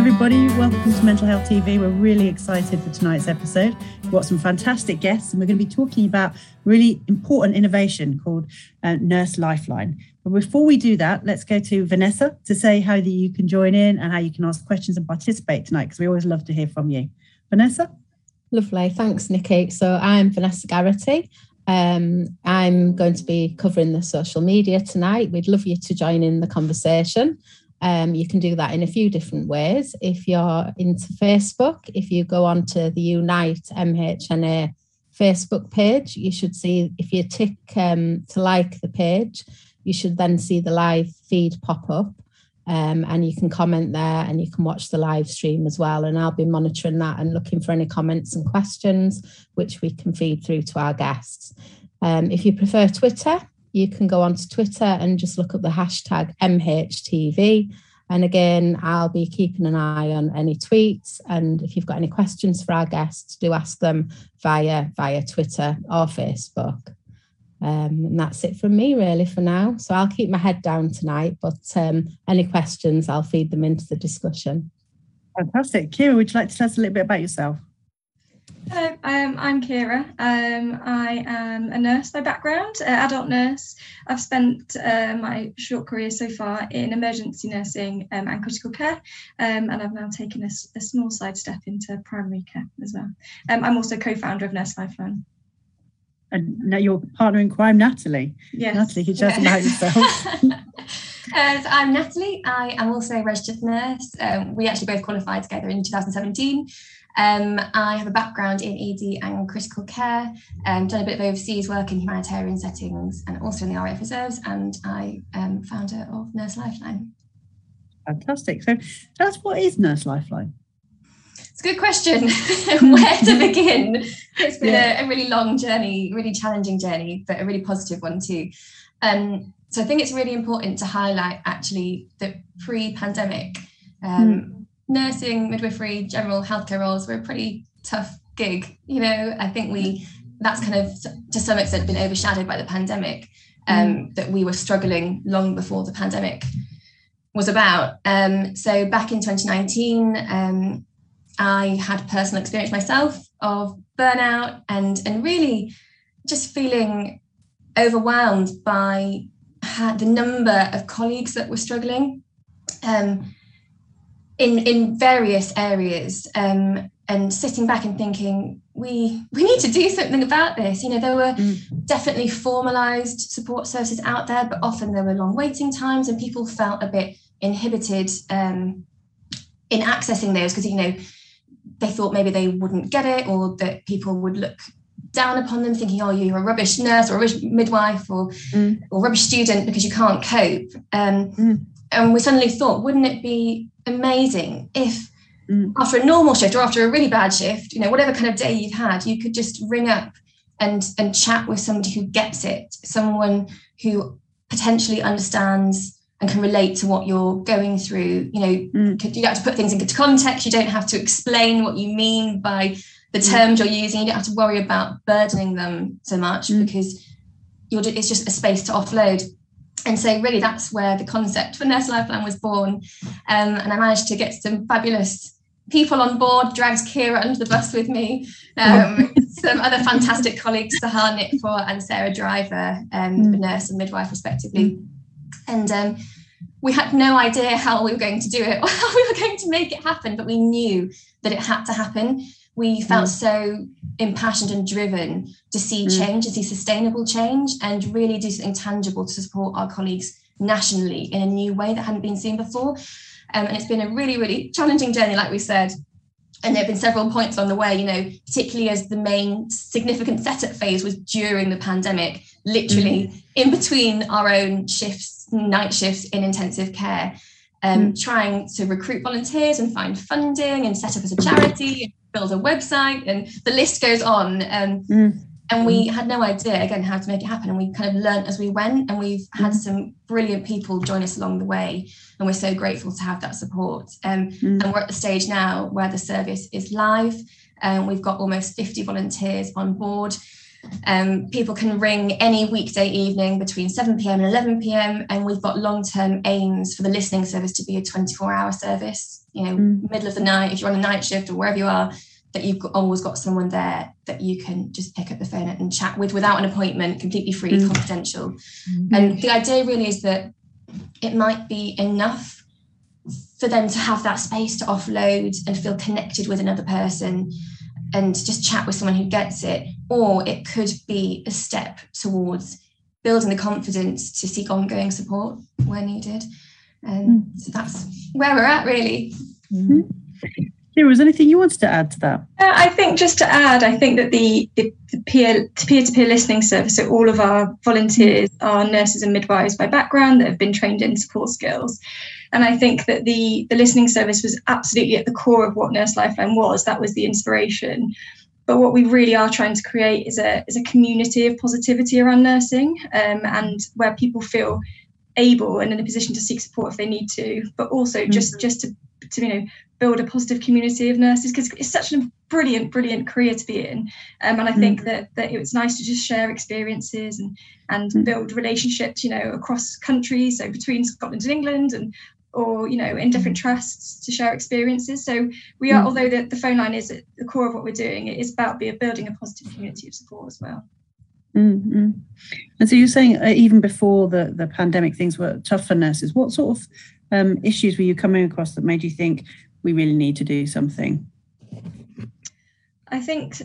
everybody. Welcome to Mental Health TV. We're really excited for tonight's episode. We've got some fantastic guests, and we're going to be talking about really important innovation called Nurse Lifeline. But before we do that, let's go to Vanessa to say how you can join in and how you can ask questions and participate tonight, because we always love to hear from you. Vanessa? Lovely. Thanks, Nikki. So I'm Vanessa Garrity. I'm going to be covering the social media tonight. We'd love you to join in the conversation. You can do that in a few different ways. If you're into Facebook, if you go onto the Unite MHNA Facebook page, you should see, if you tick to like the page, you should then see the live feed pop up, and you can comment there and you can watch the live stream as well. And I'll be monitoring that and looking for any comments and questions, which we can feed through to our guests. If you prefer Twitter, you can go onto Twitter and just look up the hashtag #mhTV. And again, I'll be keeping an eye on any tweets. And if you've got any questions for our guests, do ask them via Twitter or Facebook. And that's it from me really for now. So I'll keep my head down tonight, but any questions, I'll feed them into the discussion. Fantastic. Keira, would you like to tell us a little bit about yourself? Hello, I'm Keira. I am a nurse by background, adult nurse. I've spent my short career so far in emergency nursing and critical care, and I've now taken a small side step into primary care as well. I'm also co-founder of Nurse Lifeline. And now your partner in crime, Natalie. Yes. Natalie, can you tell us about yourself? So I'm Natalie. I am also a registered nurse. We actually both qualified together in 2017. I have a background in ED and critical care, done a bit of overseas work in humanitarian settings and also in the RAF Reserves, and I am founder of Nurse Lifeline. Fantastic. So tell us, what is Nurse Lifeline? It's a good question. Where to begin? It's been a really long journey, really challenging journey, but a really positive one too. So I think it's really important to highlight actually that pre-pandemic, nursing, midwifery, general healthcare roles were a pretty tough gig. You know, I think that's kind of to some extent been overshadowed by the pandemic, that we were struggling long before the pandemic was about. So back in 2019, I had personal experience myself of burnout and really just feeling overwhelmed by the number of colleagues that were struggling in various areas, and sitting back and thinking, we need to do something about this. You know, there were definitely formalised support services out there, but often there were long waiting times and people felt a bit inhibited in accessing those because, you know, they thought maybe they wouldn't get it, or that people would look down upon them thinking, oh, you're a rubbish nurse or a rubbish midwife or rubbish student because you can't cope. And we suddenly thought, wouldn't it be amazing if after a normal shift or after a really bad shift, you know, whatever kind of day you've had, you could just ring up and chat with somebody who gets it, someone who potentially understands and can relate to what you're going through. You know, you don't have to put things into context. You don't have to explain what you mean by the terms you're using. You don't have to worry about burdening them so much because it's just a space to offload. And so really that's where the concept for Nurse Lifeline was born. And I managed to get some fabulous people on board, dragged Keira under the bus with me, some other fantastic colleagues, Sahar Nipfor and Sarah Driver, nurse and midwife respectively. And we had no idea how we were going to do it or how we were going to make it happen, but we knew that it had to happen. We felt so impassioned and driven to see change, to see sustainable change, and really do something tangible to support our colleagues nationally in a new way that hadn't been seen before. And it's been a really, really challenging journey, like we said. And there have been several points on the way, you know, particularly as the main significant setup phase was during the pandemic, literally in between our own shifts, night shifts in intensive care, trying to recruit volunteers and find funding and set up as a charity and build a website, and the list goes on. And we had no idea, again, how to make it happen. And we kind of learned as we went, and we've had some brilliant people join us along the way. And we're so grateful to have that support. And we're at the stage now where the service is live. We've got almost 50 volunteers on board. People can ring any weekday evening between 7 p.m. and 11 p.m. and we've got long-term aims for the listening service to be a 24-hour service, you know, middle of the night, if you're on a night shift or wherever you are, that you've always got someone there that you can just pick up the phone and chat with without an appointment, completely free, confidential. And the idea really is that it might be enough for them to have that space to offload and feel connected with another person and just chat with someone who gets it. Or it could be a step towards building the confidence to seek ongoing support where needed. And so that's where we're at, really. Keira, was there anything you wanted to add to that? I think just to add, I think that the peer-to-peer listening service, so all of our volunteers are nurses and midwives by background that have been trained in support skills. And I think that the listening service was absolutely at the core of what Nurse Lifeline was. That was the inspiration. But what we really are trying to create is a community of positivity around nursing, and where people feel able and in a position to seek support if they need to, but also just to build a positive community of nurses, because it's such a brilliant career to be in, and I think that it was nice to just share experiences and build relationships, across countries, so between Scotland and England, and or in different trusts to share experiences. So we are, although the phone line is at the core of what we're doing, it is about building a positive community of support as well. And so you're saying even before the pandemic, things were tough for nurses. What sort of issues were you coming across that made you think we really need to do something? I think,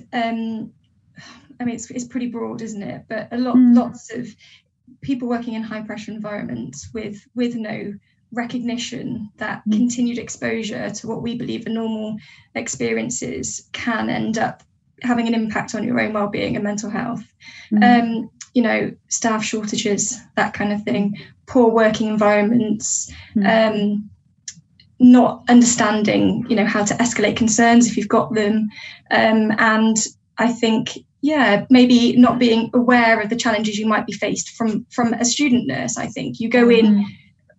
it's pretty broad, isn't it? But lots of people working in high pressure environments with no recognition that continued exposure to what we believe are normal experiences can end up having an impact on your own well-being and mental health. Staff shortages, that kind of thing, poor working environments, not understanding how to escalate concerns if you've got them, and I think maybe not being aware of the challenges you might be faced from a student nurse. I think you go in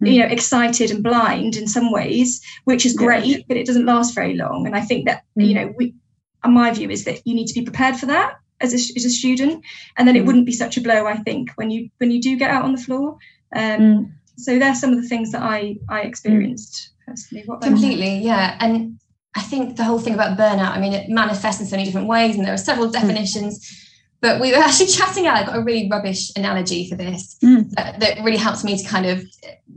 excited and blind in some ways, which is great, but it doesn't last very long. And I think that my view is that you need to be prepared for that as a student, and then it wouldn't be such a blow, I think, when you do get out on the floor. So they're some of the things that I experienced personally. Completely, yeah. And I think the whole thing about burnout, it manifests in so many different ways, and there are several definitions. But we were actually chatting out. I got a really rubbish analogy for this that really helps me to kind of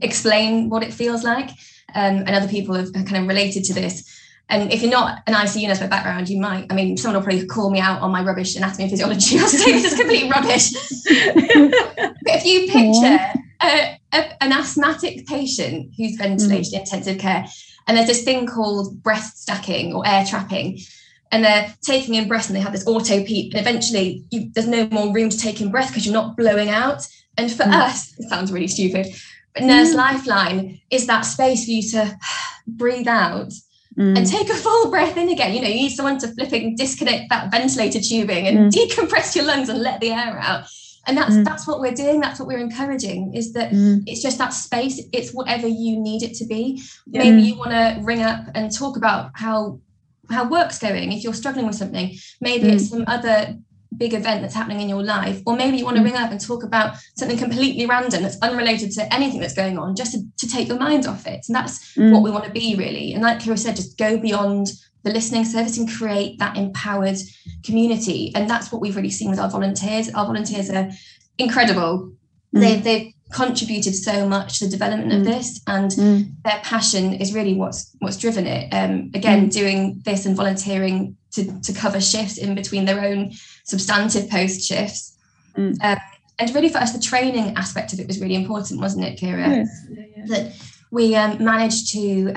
explain what it feels like. And other people have kind of related to this. And if you're not an ICU nurse by background, you might, someone will probably call me out on my rubbish anatomy and physiology. I'll say this is complete rubbish. But if you picture an asthmatic patient who's ventilated in intensive care, and there's this thing called breath stacking or air trapping, and they're taking in breath and they have this auto peep, and eventually there's no more room to take in breath because you're not blowing out. And for us, it sounds really stupid, but Nurse Lifeline is that space for you to breathe out and take a full breath in again. You need someone to flipping disconnect that ventilator tubing and decompress your lungs and let the air out. And that's what we're doing. That's what we're encouraging, is that it's just that space. It's whatever you need it to be. Yeah. Maybe you want to ring up and talk about how work's going, if you're struggling with something. Maybe it's some other big event that's happening in your life, or maybe you want to ring up and talk about something completely random that's unrelated to anything that's going on, just to take your mind off it. And that's what we want to be, really. And like Keira said, just go beyond the listening service and create that empowered community. And that's what we've really seen with our volunteers. Our volunteers are incredible. They've contributed so much to the development of this, and their passion is really what's driven it. Doing this and volunteering to cover shifts in between their own substantive post shifts, and really for us the training aspect of it was really important, wasn't it, Keira? Yes. Yeah. That we managed to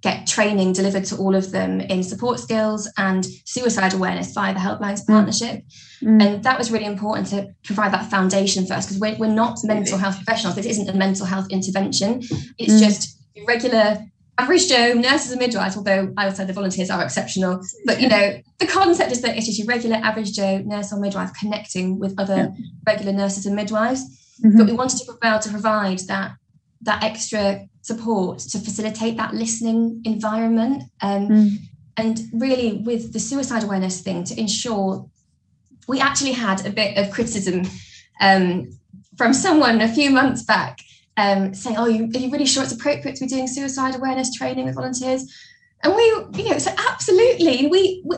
get training delivered to all of them in support skills and suicide awareness via the Helplines Partnership. And that was really important to provide that foundation for us, because we're not mental health professionals. This isn't a mental health intervention. It's just regular average Joe nurses and midwives, although I would say the volunteers are exceptional. But the concept is that it's just your regular average Joe nurse or midwife connecting with other regular nurses and midwives. But we wanted to be able to provide that extra support to facilitate that listening environment, and really with the suicide awareness thing to ensure we actually had a bit of criticism from someone a few months back saying, oh, are you really sure it's appropriate to be doing suicide awareness training with volunteers? And we, so absolutely,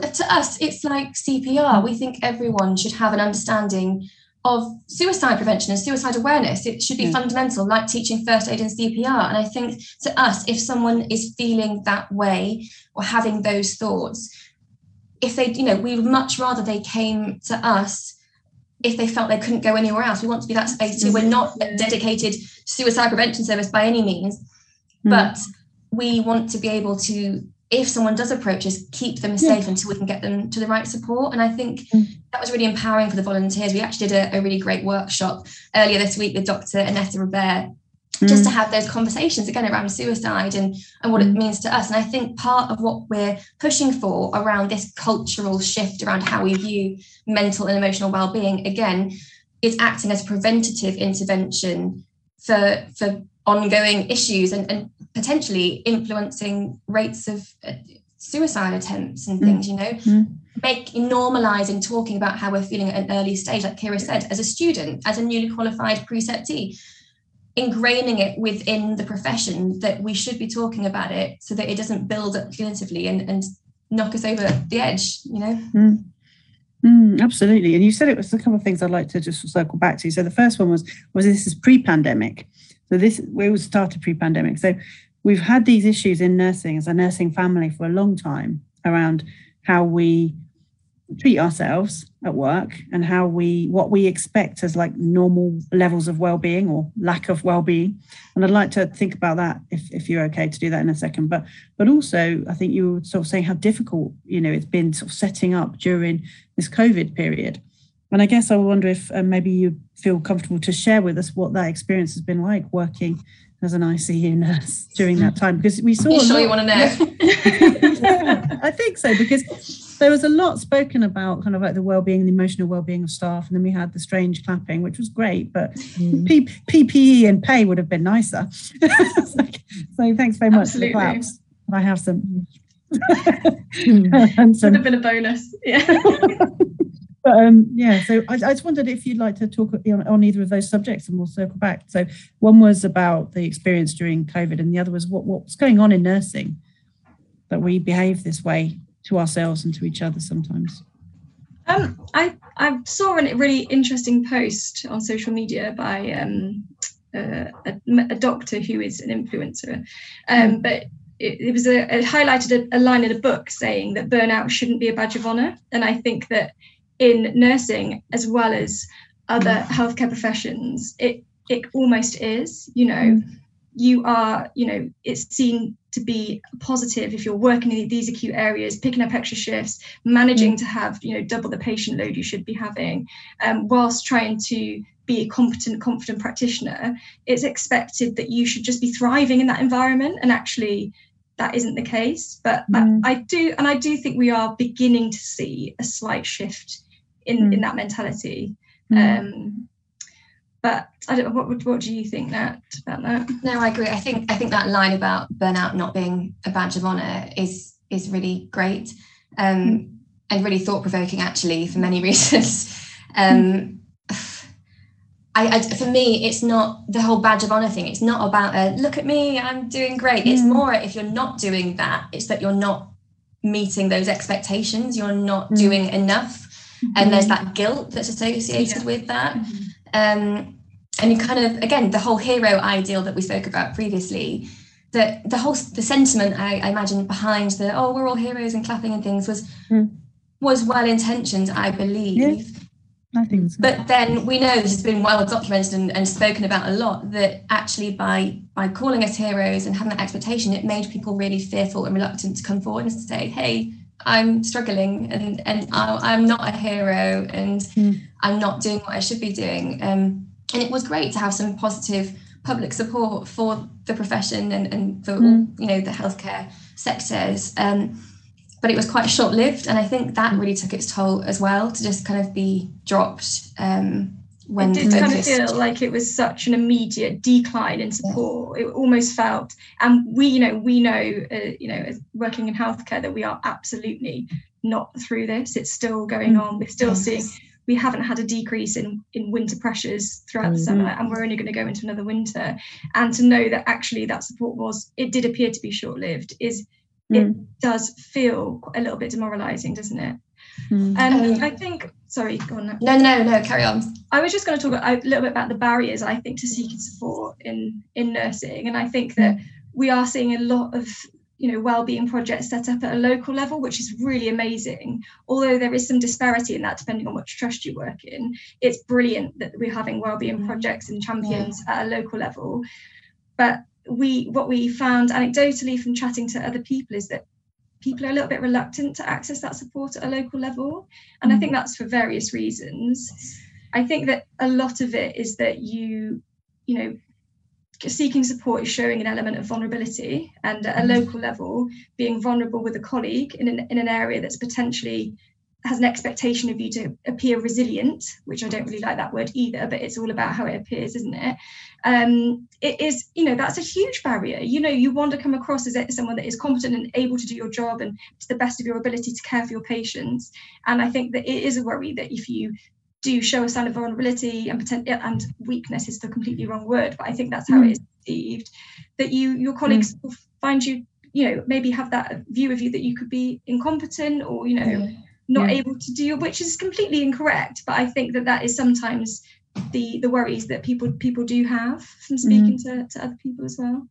to us, it's like CPR. We think everyone should have an understanding of suicide prevention and suicide awareness. It should be fundamental, like teaching first aid and CPR. And I think to us, if someone is feeling that way or having those thoughts, if they, we would much rather they came to us if they felt they couldn't go anywhere else. We want to be that space too. We're not a dedicated suicide prevention service by any means, but we want to be able to, if someone does approach us, keep them safe until we can get them to the right support. And I think that was really empowering for the volunteers. We actually did a really great workshop earlier this week with Dr. Anessa Robert, just to have those conversations again around suicide and what it means to us. And I think part of what we're pushing for around this cultural shift around how we view mental and emotional well-being, again, is acting as a preventative intervention for ongoing issues and potentially influencing rates of suicide attempts and things, normalising talking about how we're feeling at an early stage, like Keira said, as a student, as a newly qualified preceptee, ingraining it within the profession that we should be talking about it so that it doesn't build up cumulatively and knock us over the edge, absolutely. And you said it was a couple of things I'd like to just circle back to. So the first one was this is pre-pandemic. So this, we all started pre-pandemic. So we've had these issues in nursing as a nursing family for a long time around how we treat ourselves at work and how we, what we expect as like normal levels of well-being or lack of well-being. And I'd like to think about that if you're okay to do that in a second. But also I think you were sort of saying how difficult, it's been sort of setting up during this COVID period. And I guess I wonder if maybe you feel comfortable to share with us what that experience has been like working as an ICU nurse during that time, because we saw. Are you sure you want to know? Yeah, I think so, because there was a lot spoken about kind of like the well-being, the emotional well-being of staff, and then we had the strange clapping, which was great, but PPE and pay would have been nicer. So thanks very much for the claps. I have some. Would have been a bonus. Yeah. But so I just wondered if you'd like to talk on either of those subjects, and we'll circle back. So one was about the experience during COVID, and the other was what's going on in nursing, that we behave this way to ourselves and to each other sometimes. I saw a really interesting post on social media by a doctor who is an influencer, but it was it highlighted a line in a book saying that burnout shouldn't be a badge of honour, and I think that in nursing, as well as other healthcare professions, it almost is, you are, it's seen to be positive if you're working in these acute areas, picking up extra shifts, managing to have, double the patient load you should be having, whilst trying to be a competent, confident practitioner. It's expected that you should just be thriving in that environment, and actually that isn't the case. But I do think we are beginning to see a slight shift in that mentality, but I don't. What do you think, Nat, about that? No, I agree. I think that line about burnout not being a badge of honour is really great, and really thought provoking actually for many reasons. For me, it's not the whole badge of honour thing. It's not about look at me, I'm doing great. It's more if you're not doing that, it's that you're not meeting those expectations. You're not doing enough. And there's that guilt that's associated with that. And you kind of, again, the whole hero ideal that we spoke about previously, that the sentiment I imagine behind the, oh, we're all heroes and clapping and things was well-intentioned, I believe. Yeah. I think so. But then we know this has been well documented and spoken about a lot, that actually by calling us heroes and having that expectation, it made people really fearful and reluctant to come forward and say, hey, I'm struggling and I'm not a hero and I'm not doing what I should be doing. And it was great to have some positive public support for the profession and for the healthcare sectors. But it was quite short-lived, and I think that really took its toll as well, to just kind of be dropped when focused. It did kind of feel like it was such an immediate decline in support. It almost felt, and we know, as working in healthcare, that we are absolutely not through this. It's still going on. We're still seeing. we haven't had a decrease in winter pressures throughout the summer, and we're only going to go into another winter. And to know that actually that support was, it did appear to be short-lived, is it does feel a little bit demoralising, doesn't it? I think, sorry, go on. No, carry on. I was just going to talk a little bit about the barriers, I think, to seeking support in nursing. And I think that we are seeing a lot of, you know, wellbeing projects set up at a local level, which is really amazing. Although there is some disparity in that, depending on which trust you work in, it's brilliant that we're having wellbeing projects and champions at a local level. But what we found anecdotally from chatting to other people is that people are a little bit reluctant to access that support at a local level. And I think that's for various reasons. I think that a lot of it is that you know, seeking support is showing an element of vulnerability, and at a local level, being vulnerable with a colleague in an area that's potentially has an expectation of you to appear resilient, which I don't really like that word either, but it's all about how it appears, isn't it? It is, you know, that's a huge barrier. You know, you want to come across as someone that is competent and able to do your job and to the best of your ability to care for your patients. And I think that it is a worry that if you do show a sign of vulnerability and weakness is the completely wrong word, but I think that's how it is perceived, that your colleagues will find you, you know, maybe have that view of you that you could be incompetent or, you know, not able to do, which is completely incorrect. But I think that is sometimes the worries that people do have from speaking to other people as well.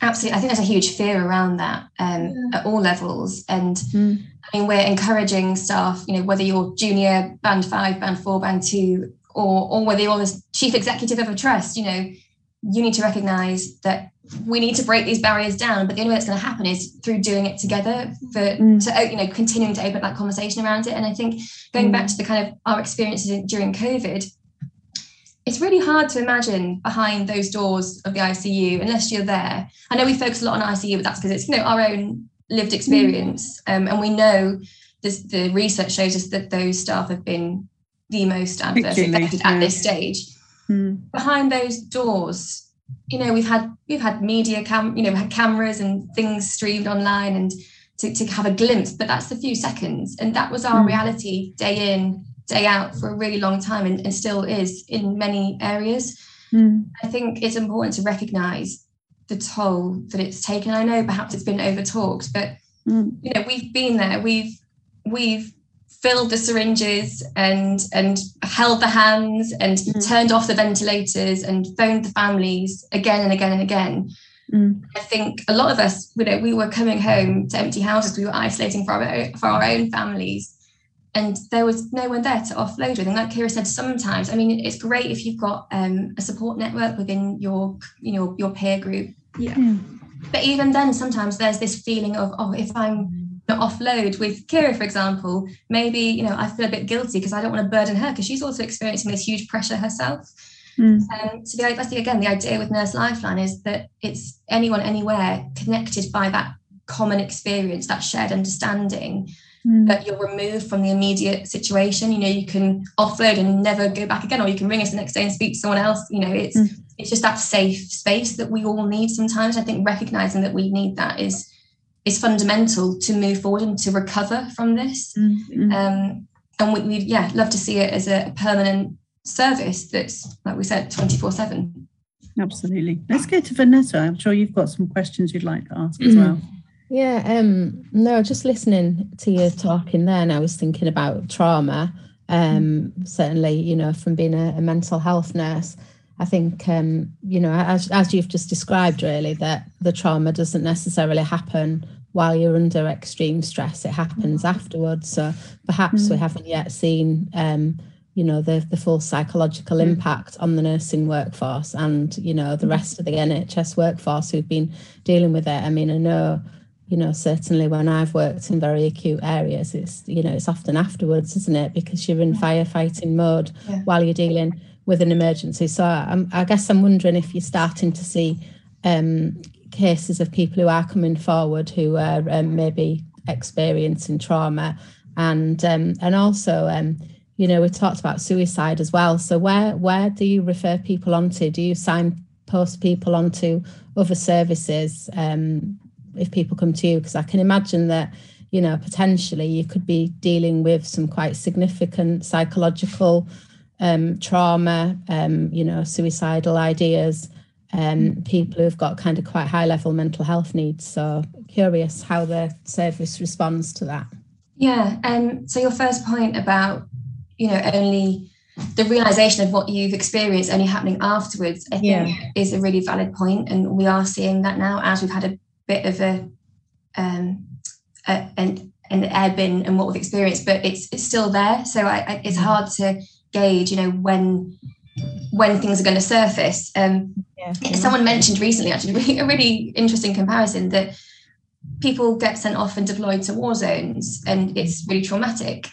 Absolutely. I think there's a huge fear around that at all levels. And I mean, we're encouraging staff, you know, whether you're junior, band 5, band 4, band 2, or whether you're the chief executive of a trust, you know, you need to recognise that we need to break these barriers down, but the only way that's going to happen is through doing it together, to, you know, continuing to open up that conversation around it. And I think going back to the kind of our experiences during COVID, it's really hard to imagine behind those doors of the ICU unless you're there. I know we focus a lot on ICU, but that's because it's, you know, our own lived experience, and we know this, the research shows us that those staff have been the most adversely affected at this stage. Behind those doors, you know, we've had media cameras and things streamed online, and to have a glimpse, but that's the few seconds, and that was our reality day in, day out for a really long time, and still is in many areas. I think it's important to recognise the toll that it's taken. I know perhaps it's been over-talked, but you know, we've been there, we've filled the syringes and held the hands and turned off the ventilators and phoned the families again and again and again. I think a lot of us, you know, we were coming home to empty houses. We were isolating for our own families, and there was no one there to offload with. And like Keira said, sometimes, I mean, it's great if you've got a support network within your peer group. But even then, sometimes there's this feeling of, oh, if I'm offload with Keira, for example, maybe, you know, I feel a bit guilty because I don't want to burden her because she's also experiencing this huge pressure herself. So I think, again, the idea with Nurse Lifeline is that it's anyone, anywhere, connected by that common experience, that shared understanding, that you're removed from the immediate situation. You know, you can offload and never go back again, or you can ring us the next day and speak to someone else. You know, it's just that safe space that we all need sometimes. I think recognising that we need that is fundamental to move forward and to recover from this. And we'd love to see it as a permanent service that's, like we said, 24/7. Absolutely. Let's go to Vanessa. I'm sure you've got some questions you'd like to ask as well. No, just listening to you talking there, and I was thinking about trauma. Certainly, you know, from being a mental health nurse, I think, you know, as you've just described, really, that the trauma doesn't necessarily happen while you're under extreme stress. It happens afterwards. So perhaps we haven't yet seen, you know, the full psychological impact on the nursing workforce and, you know, the rest of the NHS workforce who've been dealing with it. I mean, I know, you know, certainly when I've worked in very acute areas, it's, you know, it's often afterwards, isn't it? Because you're in firefighting mode while you're dealing with an emergency. So I guess I'm wondering if you're starting to see cases of people who are coming forward who are maybe experiencing trauma, and also, you know, we talked about suicide as well. So where do you refer people onto? Do you signpost people onto other services if people come to you? Because I can imagine that, you know, potentially you could be dealing with some quite significant psychological trauma, you know, suicidal ideas, people who've got kind of quite high level mental health needs. So curious how the service responds to that. Yeah. So your first point about, you know, only the realisation of what you've experienced only happening afterwards, I think is a really valid point. And we are seeing that now as we've had a bit of an ebb in what we've experienced, but it's still there. So it's hard to gauge, you know, when things are going to surface. Someone mentioned recently, actually, a really interesting comparison, that people get sent off and deployed to war zones and it's really traumatic,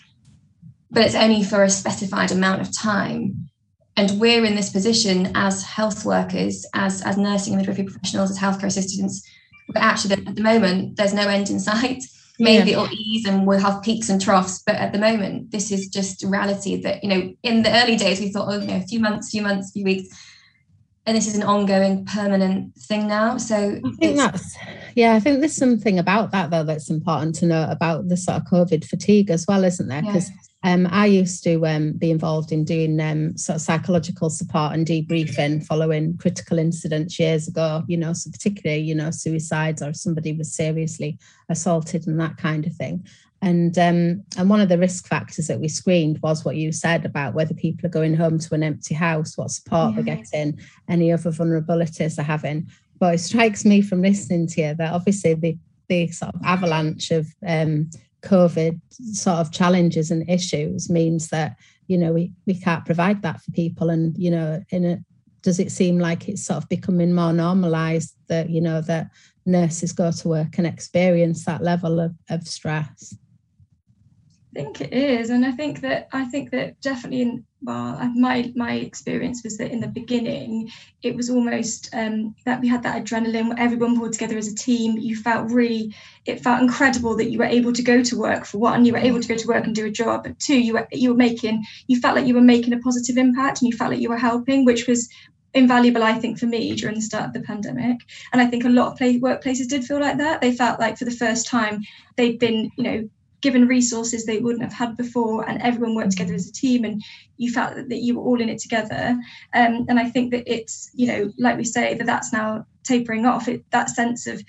but it's only for a specified amount of time. And we're in this position as health workers, as nursing and midwifery professionals, as healthcare assistants, but actually at the moment, there's no end in sight. Maybe it'll ease and we'll have peaks and troughs, but at the moment, this is just reality that, you know, in the early days, we thought, oh, you know, a few months, few weeks, and this is an ongoing permanent thing now. So I think I think there's something about that, though, that's important to know about the sort of COVID fatigue as well, isn't there? Because I used to be involved in doing sort of psychological support and debriefing following critical incidents years ago, you know, so particularly, you know, suicides or somebody was seriously assaulted and that kind of thing. And one of the risk factors that we screened was what you said about whether people are going home to an empty house, what support they're getting, any other vulnerabilities they're having. But it strikes me from listening to you that obviously the sort of avalanche of COVID sort of challenges and issues means that, you know, we can't provide that for people. And, you know, does it seem like it's sort of becoming more normalised that, you know, that nurses go to work and experience that level of stress? I think it is. And I think that definitely my experience was that in the beginning, it was almost that we had that adrenaline where everyone pulled together as a team. It felt incredible that you were able to go to work, for one, you were able to go to work and do a job, but two, you felt like you were making a positive impact, and you felt like you were helping, which was invaluable, I think, for me during the start of the pandemic. And I think a lot of workplaces did feel like that. They felt like for the first time they'd been, you know, given resources they wouldn't have had before, and everyone worked together as a team, and you felt that you were all in it together. And I think that it's, you know, like we say, that's now tapering off. That sense of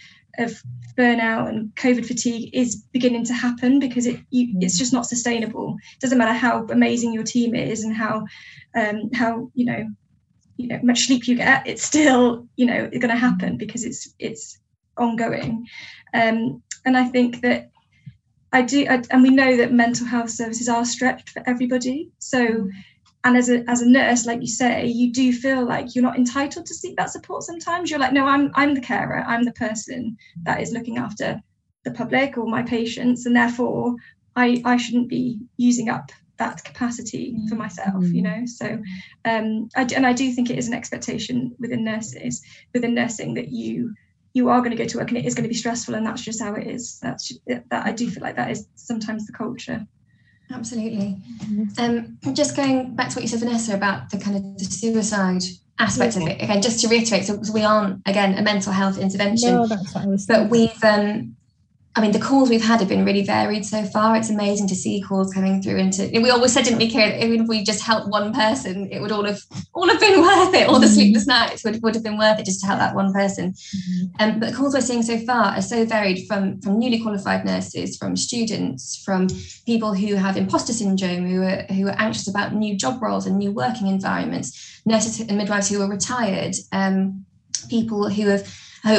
burnout and COVID fatigue is beginning to happen because it's just not sustainable. It doesn't matter how amazing your team is and how you know much sleep you get, it's still, you know, it's going to happen because it's ongoing. And I think that and we know that mental health services are stretched for everybody. So, and as a nurse, like you say, you do feel like you're not entitled to seek that support sometimes. You're like, no, I'm the carer, I'm the person that is looking after the public or my patients, and therefore I shouldn't be using up that capacity for myself, you know. So, I do think it is an expectation within nursing that you are going to go to work and it is going to be stressful, and that's just how it is. That I do feel like that is sometimes the culture. Absolutely. Just going back to what you said, Vanessa, about the kind of the suicide aspect of it. Again, just to reiterate, so we aren't, again, a mental health intervention. No, that's what I was saying. But the calls we've had have been really varied so far. It's amazing to see calls coming through. We always said, didn't we, Keira, that even if we just helped one person, it would all have been worth it. All the sleepless nights would have been worth it just to help that one person. But the calls we're seeing so far are so varied, from newly qualified nurses, from students, from people who have imposter syndrome, who are anxious about new job roles and new working environments, nurses and midwives who are retired, people who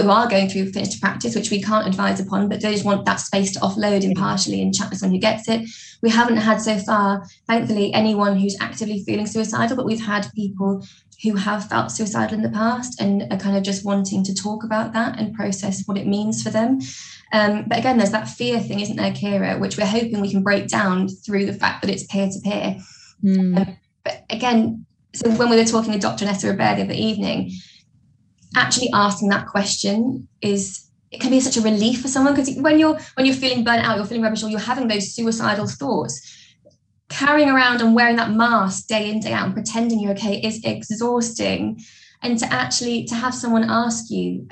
are going through finished practice, which we can't advise upon, but they just want that space to offload impartially and chat with someone who gets it. We haven't had so far, thankfully, anyone who's actively feeling suicidal, but we've had people who have felt suicidal in the past and are kind of just wanting to talk about that and process what it means for them. But again, there's that fear thing, isn't there, Keira, which we're hoping we can break down through the fact that it's peer-to-peer. But again, so when we were talking to Dr. Anessa Robert the other evening, actually asking that question can be such a relief for someone, because when you're feeling burnt out, you're feeling rubbish, or you're having those suicidal thoughts, carrying around and wearing that mask day in, day out and pretending you're okay is exhausting. And to have someone ask you,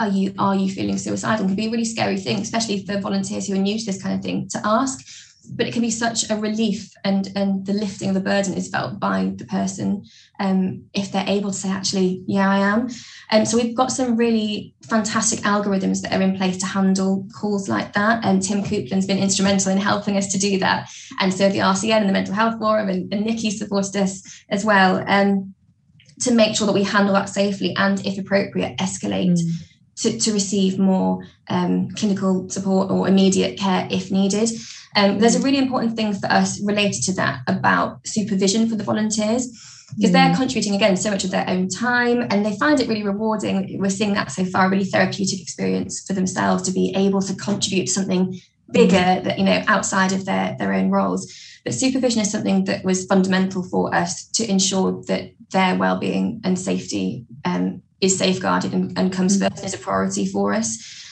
are you feeling suicidal? It can be a really scary thing, especially for volunteers who are new to this kind of thing, to ask. But it can be such a relief, and the lifting of the burden is felt by the person if they're able to say, actually, yeah, I am. And so we've got some really fantastic algorithms that are in place to handle calls like that. And Tim Coupland's been instrumental in helping us to do that. And so the RCN and the Mental Health Forum and Nikki supported us as well, to make sure that we handle that safely and, if appropriate, escalate to receive more clinical support or immediate care if needed. There's a really important thing for us related to that about supervision for the volunteers, because they're contributing, again, so much of their own time, and they find it really rewarding. We're seeing that so far, a really therapeutic experience for themselves to be able to contribute to something bigger, that, you know, outside of their own roles. But supervision is something that was fundamental for us to ensure that their well-being and safety is safeguarded and comes first as a priority for us.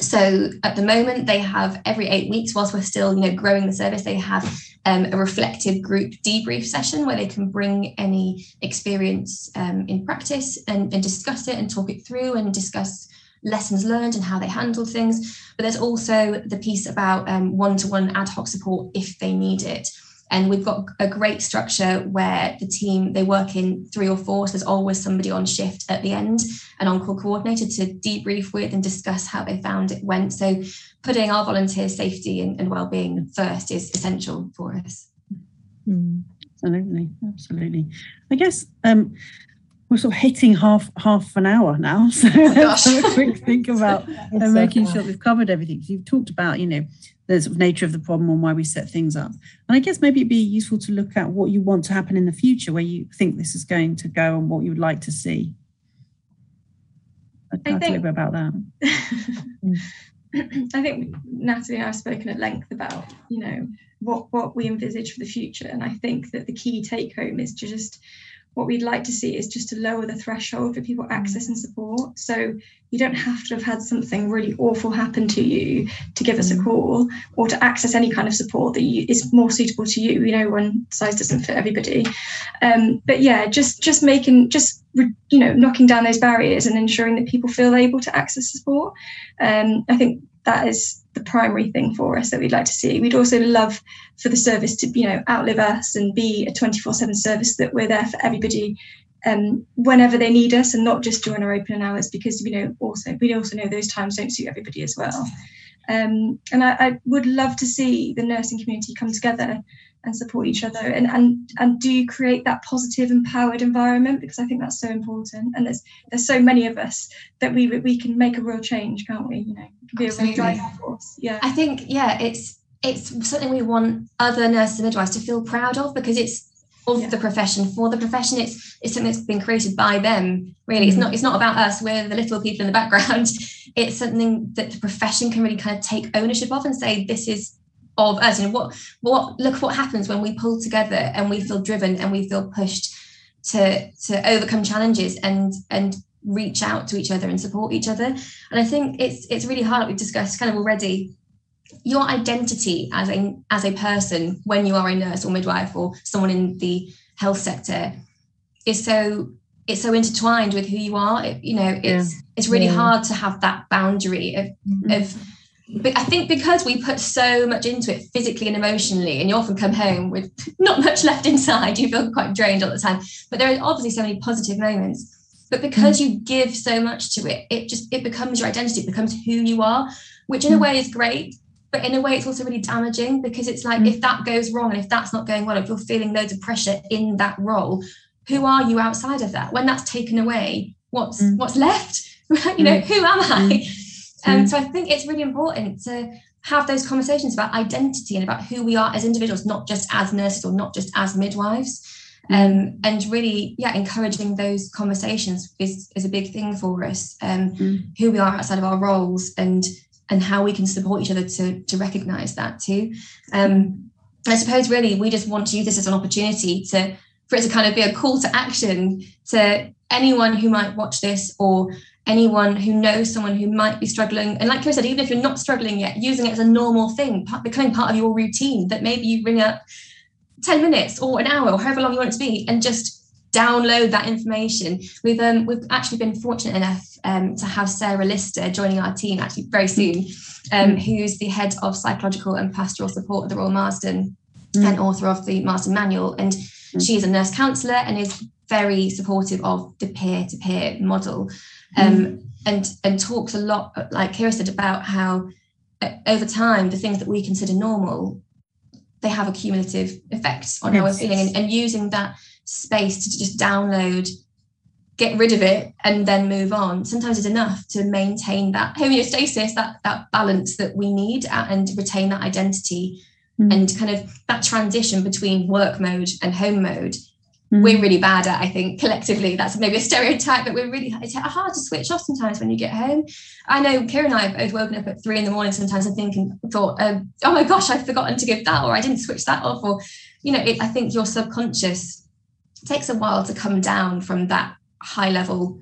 So at the moment, they have every 8 weeks, whilst we're still, you know, growing the service, they have a reflective group debrief session where they can bring any experience in practice and discuss it and talk it through and discuss lessons learned and how they handle things. But there's also the piece about one-to-one ad hoc support if they need it. And we've got a great structure where the team, they work in 3 or 4. So there's always somebody on shift at the end, an on-call coordinator to debrief with and discuss how they found it went. So putting our volunteers' safety and well-being first is essential for us. Absolutely, absolutely. I guess we're sort of hitting half an hour now. So let's have a quick think about making sure we've covered everything. So you've talked about, you know, the sort of nature of the problem and why we set things up. And I guess maybe it'd be useful to look at what you want to happen in the future, where you think this is going to go and what you would like to see. I'd talk a little bit about that. I think Natalie and I have spoken at length about, you know, what we envisage for the future. And I think that the key take home is to just, what we'd like to see is just to lower the threshold for people access and support. So you don't have to have had something really awful happen to you to give us a call or to access any kind of support that is more suitable to you. You know, one size doesn't fit everybody. But yeah, knocking down those barriers and ensuring that people feel able to access support. I think that is the primary thing for us that we'd like to see. We'd also love for the service to, you know, outlive us and be a 24/7 service, that we're there for everybody whenever they need us, and not just during our opening hours, because, you know, we also know those times don't suit everybody as well. And I would love to see the nursing community come together and support each other and do create that positive, empowered environment, because I think that's so important. And there's so many of us that we can make a real change, can't we? You know, we can be a real driving force. Yeah, I think it's something we want other nurses and midwives to feel proud of, because it's of the profession, for the profession. It's something that's been created by them, really. It's not about us. We're the little people in the background. It's something that the profession can really kind of take ownership of and say, this is of us. You know, look what happens when we pull together and we feel driven and we feel pushed to overcome challenges and reach out to each other and support each other. And I think it's really hard, like we've discussed kind of already, your identity as a person when you are a nurse or midwife or someone in the health sector is so intertwined with who you are. It's really hard to have that boundary of. But I think because we put so much into it physically and emotionally, and you often come home with not much left inside, you feel quite drained all the time. But there are obviously so many positive moments. But because you give so much to it, it becomes your identity, it becomes who you are, which in a way is great. But in a way, it's also really damaging, because it's like, if that goes wrong and if that's not going well, if you're feeling loads of pressure in that role, who are you outside of that? When that's taken away, what's left? You know, who am I? So I think it's really important to have those conversations about identity and about who we are as individuals, not just as nurses or not just as midwives. And really, encouraging those conversations is a big thing for us. Who we are outside of our roles and how we can support each other to recognise that too. I suppose really we just want to use this as an opportunity for it to kind of be a call to action to anyone who might watch this, or anyone who knows someone who might be struggling. And like Keira said, even if you're not struggling yet, using it as a normal thing, becoming part of your routine, that maybe you ring up 10 minutes or an hour or however long you want it to be and just download that information. We've actually been fortunate enough to have Sarah Lister joining our team actually very soon, who's the head of psychological and pastoral support at the Royal Marsden and author of the Marsden Manual. And she is a nurse counsellor and is very supportive of the peer-to-peer model, and talks a lot, like Keira said, about how over time the things that we consider normal, they have a cumulative effect on how we're feeling, and using that space to just download, get rid of it and then move on sometimes is enough to maintain that homeostasis, that balance that we need, and retain that identity and kind of that transition between work mode and home mode. We're really bad at, I think, collectively. That's maybe a stereotype, but it's hard to switch off sometimes when you get home. I know Keira and I have both woken up at 3 a.m. sometimes and thought, oh my gosh, I've forgotten to give that, or I didn't switch that off, or, you know, I think your subconscious takes a while to come down from that high level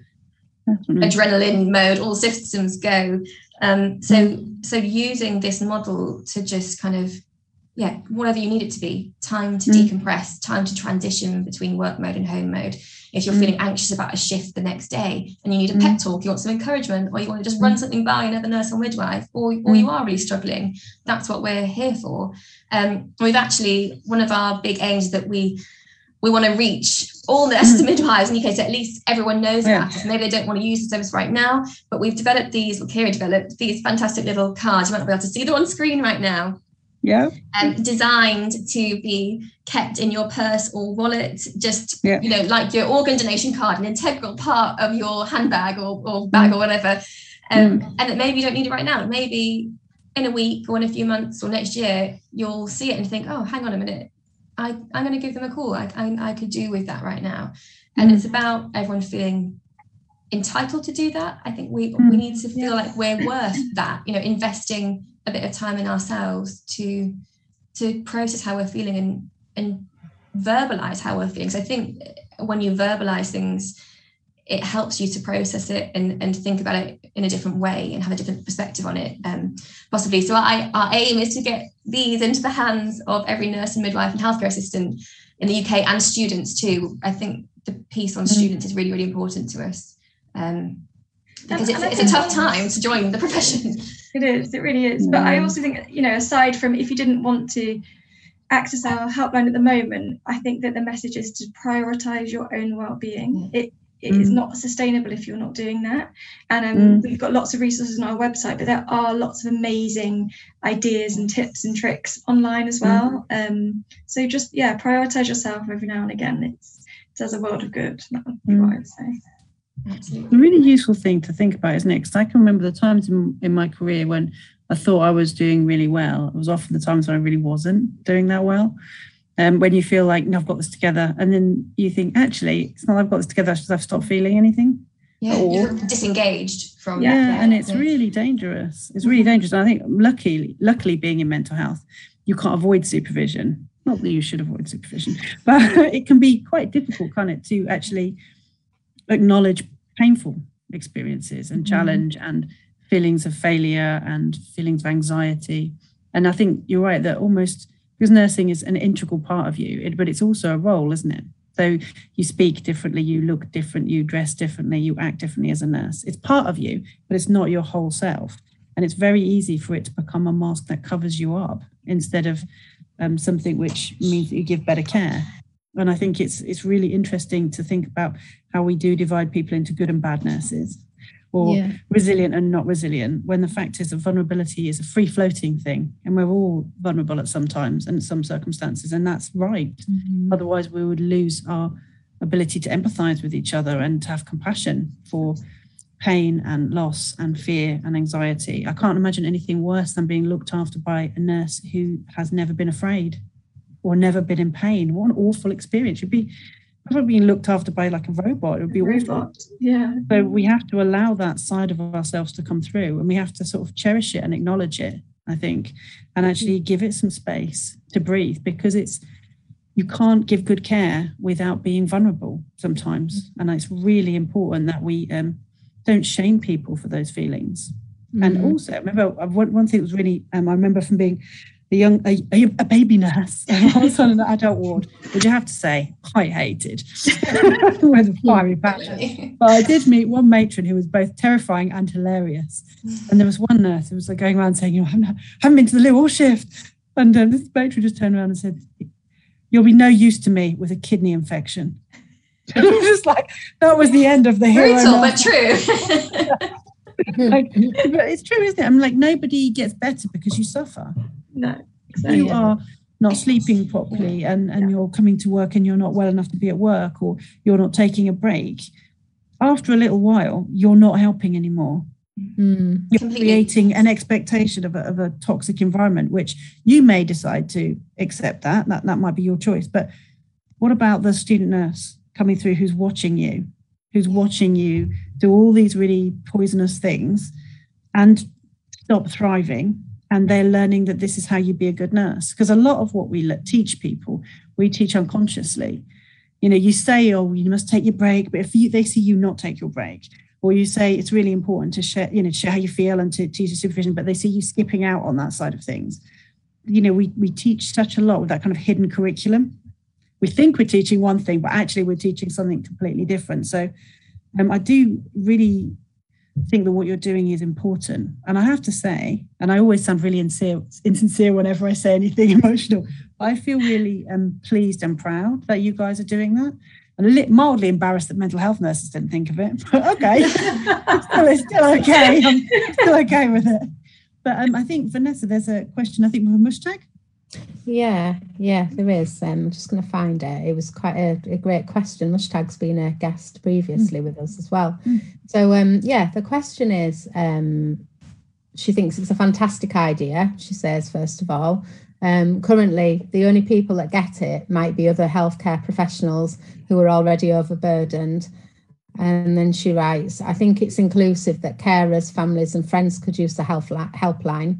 adrenaline mode, all systems go. So using this model to just kind of, whatever you need it to be, time to decompress, time to transition between work mode and home mode. If you're feeling anxious about a shift the next day and you need a pep talk, you want some encouragement, or you want to just run something by another nurse or midwife, or you are really struggling, that's what we're here for. We've actually, one of our big aims that we want to reach all nurses and midwives in the UK, so at least everyone knows about us. Maybe they don't want to use the service right now, but we've developed Keira developed these fantastic little cards. You might not be able to see them on screen right now. Designed to be kept in your purse or wallet, just you know, like your organ donation card, an integral part of your handbag or bag or whatever. And that maybe you don't need it right now. Maybe in a week or in a few months or next year, you'll see it and think, oh, hang on a minute, I'm going to give them a call. I could do with that right now. And it's about everyone feeling entitled to do that. I think we need to feel like we're worth that. You know, investing a bit of time in ourselves to process how we're feeling and verbalize how we're feeling. So I think when you verbalize things, it helps you to process it and think about it in a different way and have a different perspective on it, possibly. So our aim is to get these into the hands of every nurse and midwife and healthcare assistant in the UK, and students too. I think the piece on students is really, really important to us, because it's a tough time to join the profession. It is, it really is. But I also think, you know, aside from if you didn't want to access our helpline at the moment, I think that the message is to prioritise your own well-being. It is not sustainable if you're not doing that. And we've got lots of resources on our website, but there are lots of amazing ideas and tips and tricks online as well. So just, prioritise yourself every now and again. It does a world of good, that would be what I would say. Absolutely. A really useful thing to think about, isn't it? Because I can remember the times in my career when I thought I was doing really well. It was often the times when I really wasn't doing that well. When you feel like, no, I've got this together. And then you think, actually, it's not I've got this together, it's just I've stopped feeling anything. Yeah, you're disengaged from that. Yeah, and it's really dangerous. It's really dangerous. And I think luckily being in mental health, you can't avoid supervision. Not that you should avoid supervision, but it can be quite difficult, can't it, to actually acknowledge painful experiences and challenge and feelings of failure and feelings of anxiety. And I think you're right that almost, because nursing is an integral part of you, but it's also a role, isn't it? So you speak differently, you look different, you dress differently, you act differently as a nurse. It's part of you, but it's not your whole self. And it's very easy for it to become a mask that covers you up instead of something which means that you give better care. And I think it's really interesting to think about how we do divide people into good and bad nurses, or resilient and not resilient, when the fact is that vulnerability is a free-floating thing, and we're all vulnerable at some times and some circumstances, and that's right. Otherwise, we would lose our ability to empathise with each other and to have compassion for pain and loss and fear and anxiety. I can't imagine anything worse than being looked after by a nurse who has never been afraid or never been in pain. What an awful experience. You'd be probably being looked after by like a robot. It would be a robot. Awful. Yeah. So we have to allow that side of ourselves to come through, and we have to sort of cherish it and acknowledge it, I think, and actually give it some space to breathe, because you can't give good care without being vulnerable sometimes. And it's really important that we don't shame people for those feelings. And also, I remember one thing that was really, I remember from being a baby nurse. I was on an adult ward, which I have to say I hated. With a fiery passion. But I did meet one matron who was both terrifying and hilarious. And there was one nurse who was like going around saying, "You know, I haven't been to the loo all shift." And this matron just turned around and said, "You'll be no use to me with a kidney infection." And it was just like, that was the end of the hero. Brutal, but true. Like, but it's true, isn't it? I'm like, nobody gets better because you suffer. No, exactly. You are not sleeping properly, and you're coming to work and you're not well enough to be at work, or you're not taking a break. After a little while, you're not helping anymore. Mm. You're creating an expectation of a toxic environment, which you may decide to accept. That might be your choice. But what about the student nurse coming through who's watching you? Who's watching you do all these really poisonous things and stop thriving, and they're learning that this is how you be a good nurse? Because a lot of what we teach people, we teach unconsciously. You know, you say, "Oh, you must take your break," but if they see you not take your break, or you say it's really important to share, you know, share how you feel and to teach your supervision, but they see you skipping out on that side of things. You know, we teach such a lot with that kind of hidden curriculum. We think we're teaching one thing, but actually we're teaching something completely different. So I do really think that what you're doing is important. And I have to say, and I always sound really insincere whenever I say anything emotional, I feel really pleased and proud that you guys are doing that. And mildly embarrassed that mental health nurses didn't think of it, but okay. it's still okay. I'm still okay with it. But I think, Vanessa, there's a question, I think, with a Mushtag. Yeah, there is. I'm just going to find it. It was quite a great question. Mushtag's been a guest previously with us as well. So, the question is, she thinks it's a fantastic idea, she says, first of all. Currently, the only people that get it might be other healthcare professionals who are already overburdened. And then she writes, "I think it's inclusive that carers, families and friends could use the helpline.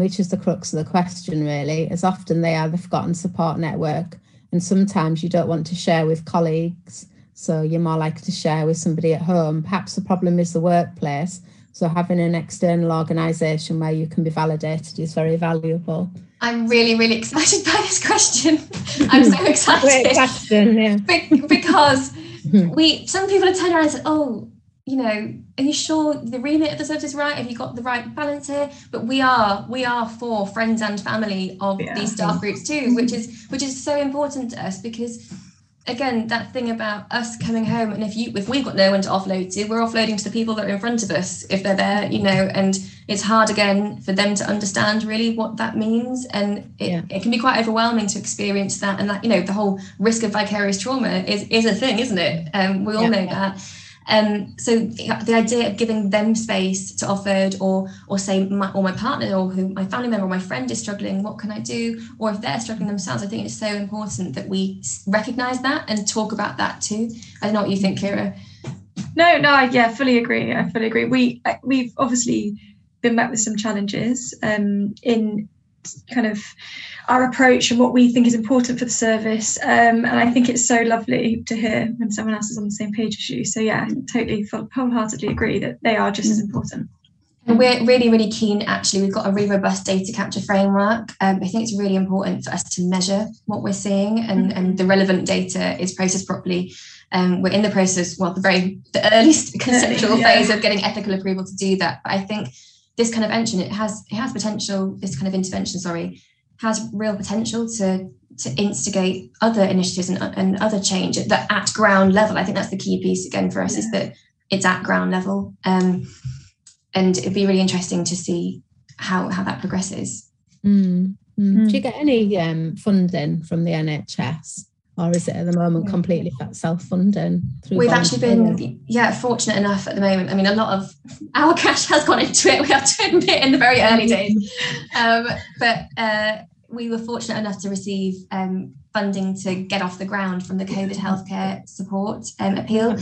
Which is the crux of the question, really, as often they are the forgotten support network, and sometimes you don't want to share with colleagues, so you're more likely to share with somebody at home. Perhaps the problem is the workplace, so having an external organisation where you can be validated is very valuable." I'm really, really excited by this question. I'm so excited. Great question, yeah. Because some people have turned around and said, "Oh, you know, are you sure the remit of the service is right? Have you got the right balance here?" But we are for friends and family of these staff groups too, which is so important to us, because again, that thing about us coming home, and if we've got no one to offload to, we're offloading to the people that are in front of us if they're there, you know, and it's hard again for them to understand really what that means, and it can be quite overwhelming to experience that, and that, you know, the whole risk of vicarious trauma is a thing, isn't it? We all know that. So the idea of giving them space to offload, or say my partner, or who my family member or my friend is struggling, what can I do? Or if they're struggling themselves, I think it's so important that we recognise that and talk about that too. I don't know what you think, Keira. No, fully agree. I fully agree. We've obviously been met with some challenges in kind of our approach and what we think is important for the service, and I think it's so lovely to hear when someone else is on the same page as you. So yeah, I totally wholeheartedly agree that they are just as important. And we're really, really keen, actually. We've got a really robust data capture framework. I think it's really important for us to measure what we're seeing, and the relevant data is processed properly. We're in the process, the earliest conceptual phase of getting ethical approval to do that, but I think this kind of intervention, has real potential to instigate other initiatives and other change at ground level. I think that's the key piece again for us, is that it's at ground level, and it'd be really interesting to see how that progresses. Do you get any funding from the NHS? Or is it at the moment completely self-funding? We've actually been, fortunate enough at the moment. I mean, a lot of our cash has gone into it, we have to admit, in the very early days. But we were fortunate enough to receive funding to get off the ground from the COVID healthcare support appeal.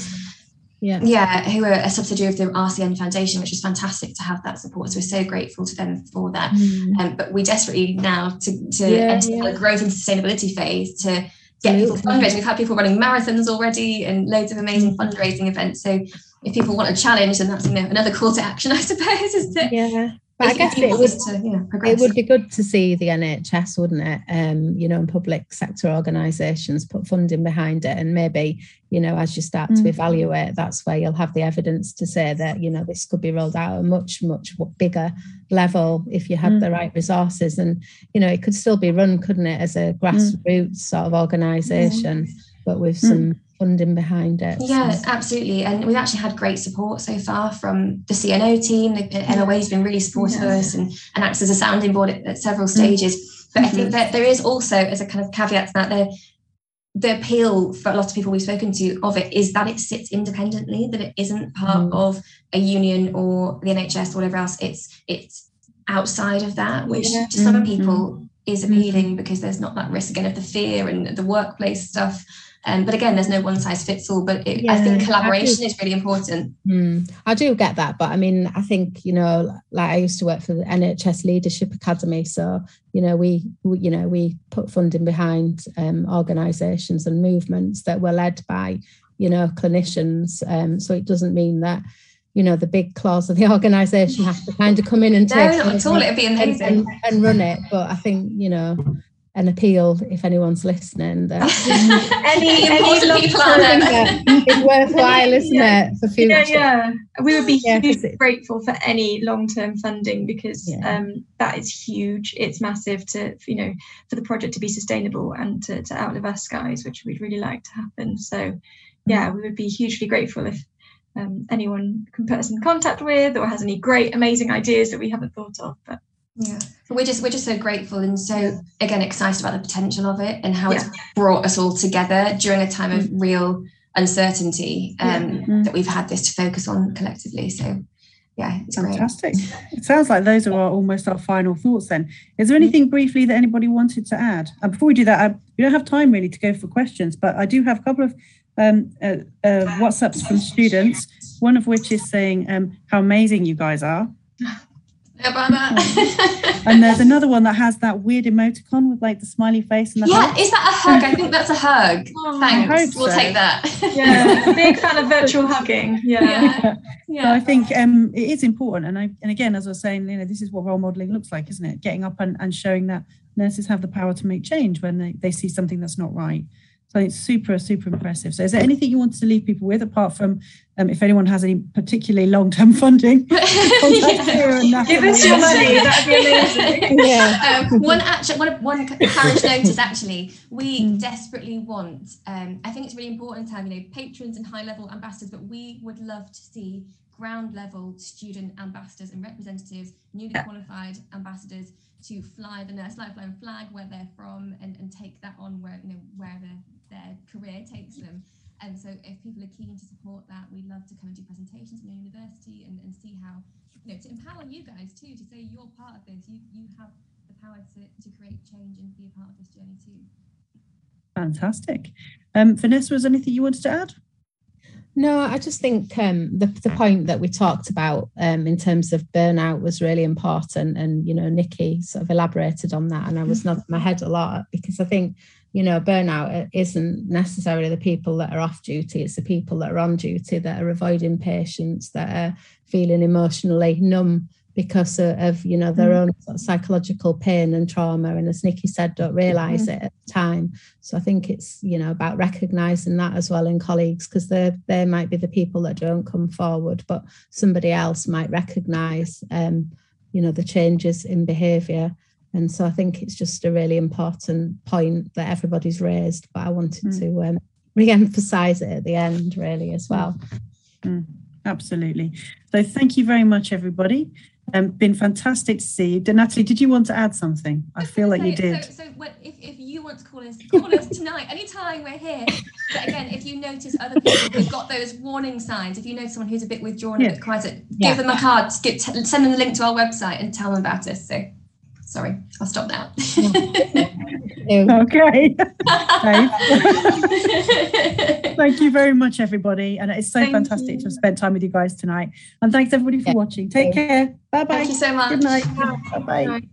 Who are a subsidiary of the RCN Foundation, which was fantastic to have that support. So we're so grateful to them for that. But we desperately now to enter the growth and sustainability phase to get people fundraising. We've had people running marathons already and loads of amazing fundraising events. So if people want a challenge, then that's, you know, another call to action, I suppose, is that But I guess it would be good to see the NHS, wouldn't it? And public sector organisations put funding behind it, and maybe, as you start to evaluate, that's where you'll have the evidence to say that, this could be rolled out at a much, much bigger level if you had the right resources. And, it could still be run, couldn't it, as a grassroots sort of organisation, but with some funding behind it. Yeah, absolutely. And we've actually had great support so far from the CNO team. The MOA has been really supportive of us and acts as a sounding board at several stages. But I think that there is also, as a kind of caveat to that, the appeal for a lot of people we've spoken to of it is that it sits independently, that it isn't part of a union or the NHS or whatever else. It's outside of that, which to some people is appealing because there's not that risk again of the fear and the workplace stuff. But again, there's no one size fits all, but I think collaboration is really important. I do get that, but I mean, I think, like I used to work for the NHS Leadership Academy. So, we put funding behind organisations and movements that were led by, clinicians. So it doesn't mean that, the big claws of the organisation have to kind of come in and take not at all. It'd be amazing. And run it. But I think, an appeal, if anyone's listening, that any people out there, it's worthwhile, isn't it, for future? Yeah, we would be grateful for any long-term funding because that is huge. It's massive for the project to be sustainable and to outlive us guys, which we'd really like to happen. So, we would be hugely grateful if anyone can put us in contact with or has any great, amazing ideas that we haven't thought of, but. Yeah, we're just so grateful and so again excited about the potential of it and how it's brought us all together during a time of real uncertainty that we've had this to focus on collectively. So it's fantastic. Great. It sounds like those are almost our final thoughts then. Is there anything briefly that anybody wanted to add? And before we do that, we don't have time really to go for questions, but I do have a couple of WhatsApps from students, one of which is saying how amazing you guys are. And there's another one that has that weird emoticon with like the smiley face and the hug. Is that a hug? I think that's a hug. Thanks, we'll take that. Big fan of virtual hugging. So I think it is important, and again, as I was saying, this is what role modelling looks like, isn't it? Getting up and showing that nurses have the power to make change when they see something that's not right. So it's super, super impressive. So is there anything you wanted to leave people with, apart from if anyone has any particularly long-term funding? Give us your money. That would be amazing. One parish notice, actually. We desperately want, I think it's really important to have, patrons and high-level ambassadors, but we would love to see ground-level student ambassadors and representatives, newly qualified ambassadors, to fly the Nurse Lifeline flag where they're from and take that on where wherever their career takes them. And so if people are keen to support that, we'd love to come and do presentations in your university and see how, to empower you guys too, to say you're part of this, you have the power to create change and be a part of this journey too. Fantastic. Vanessa, was there anything you wanted to add? No, I just think the point that we talked about in terms of burnout was really important, and Nikki sort of elaborated on that, and I was nodding my head a lot because I think burnout isn't necessarily the people that are off duty; it's the people that are on duty that are avoiding patients, that are feeling emotionally numb because of their own sort of psychological pain and trauma, and as Nikki said, don't realise it at the time. So I think it's about recognising that as well in colleagues, because they might be the people that don't come forward, but somebody else might recognise the changes in behaviour. And so I think it's just a really important point that everybody's raised, but I wanted to re-emphasise it at the end really as well. Absolutely. So thank you very much, everybody. Been fantastic to see you. Natalie, did you want to add something? I feel like you did. So if you want to call us tonight, anytime, we're here. But again, if you notice other people who've got those warning signs, if you know someone who's a bit withdrawn, a bit quieter, give them a card, send them the link to our website and tell them about us. So, sorry, I'll stop now. Okay. Thank you very much, everybody. And it's so fantastic to have spent time with you guys tonight. And thanks, everybody, for watching. Take care. Bye-bye. Thank you so much. Good night. Bye-bye.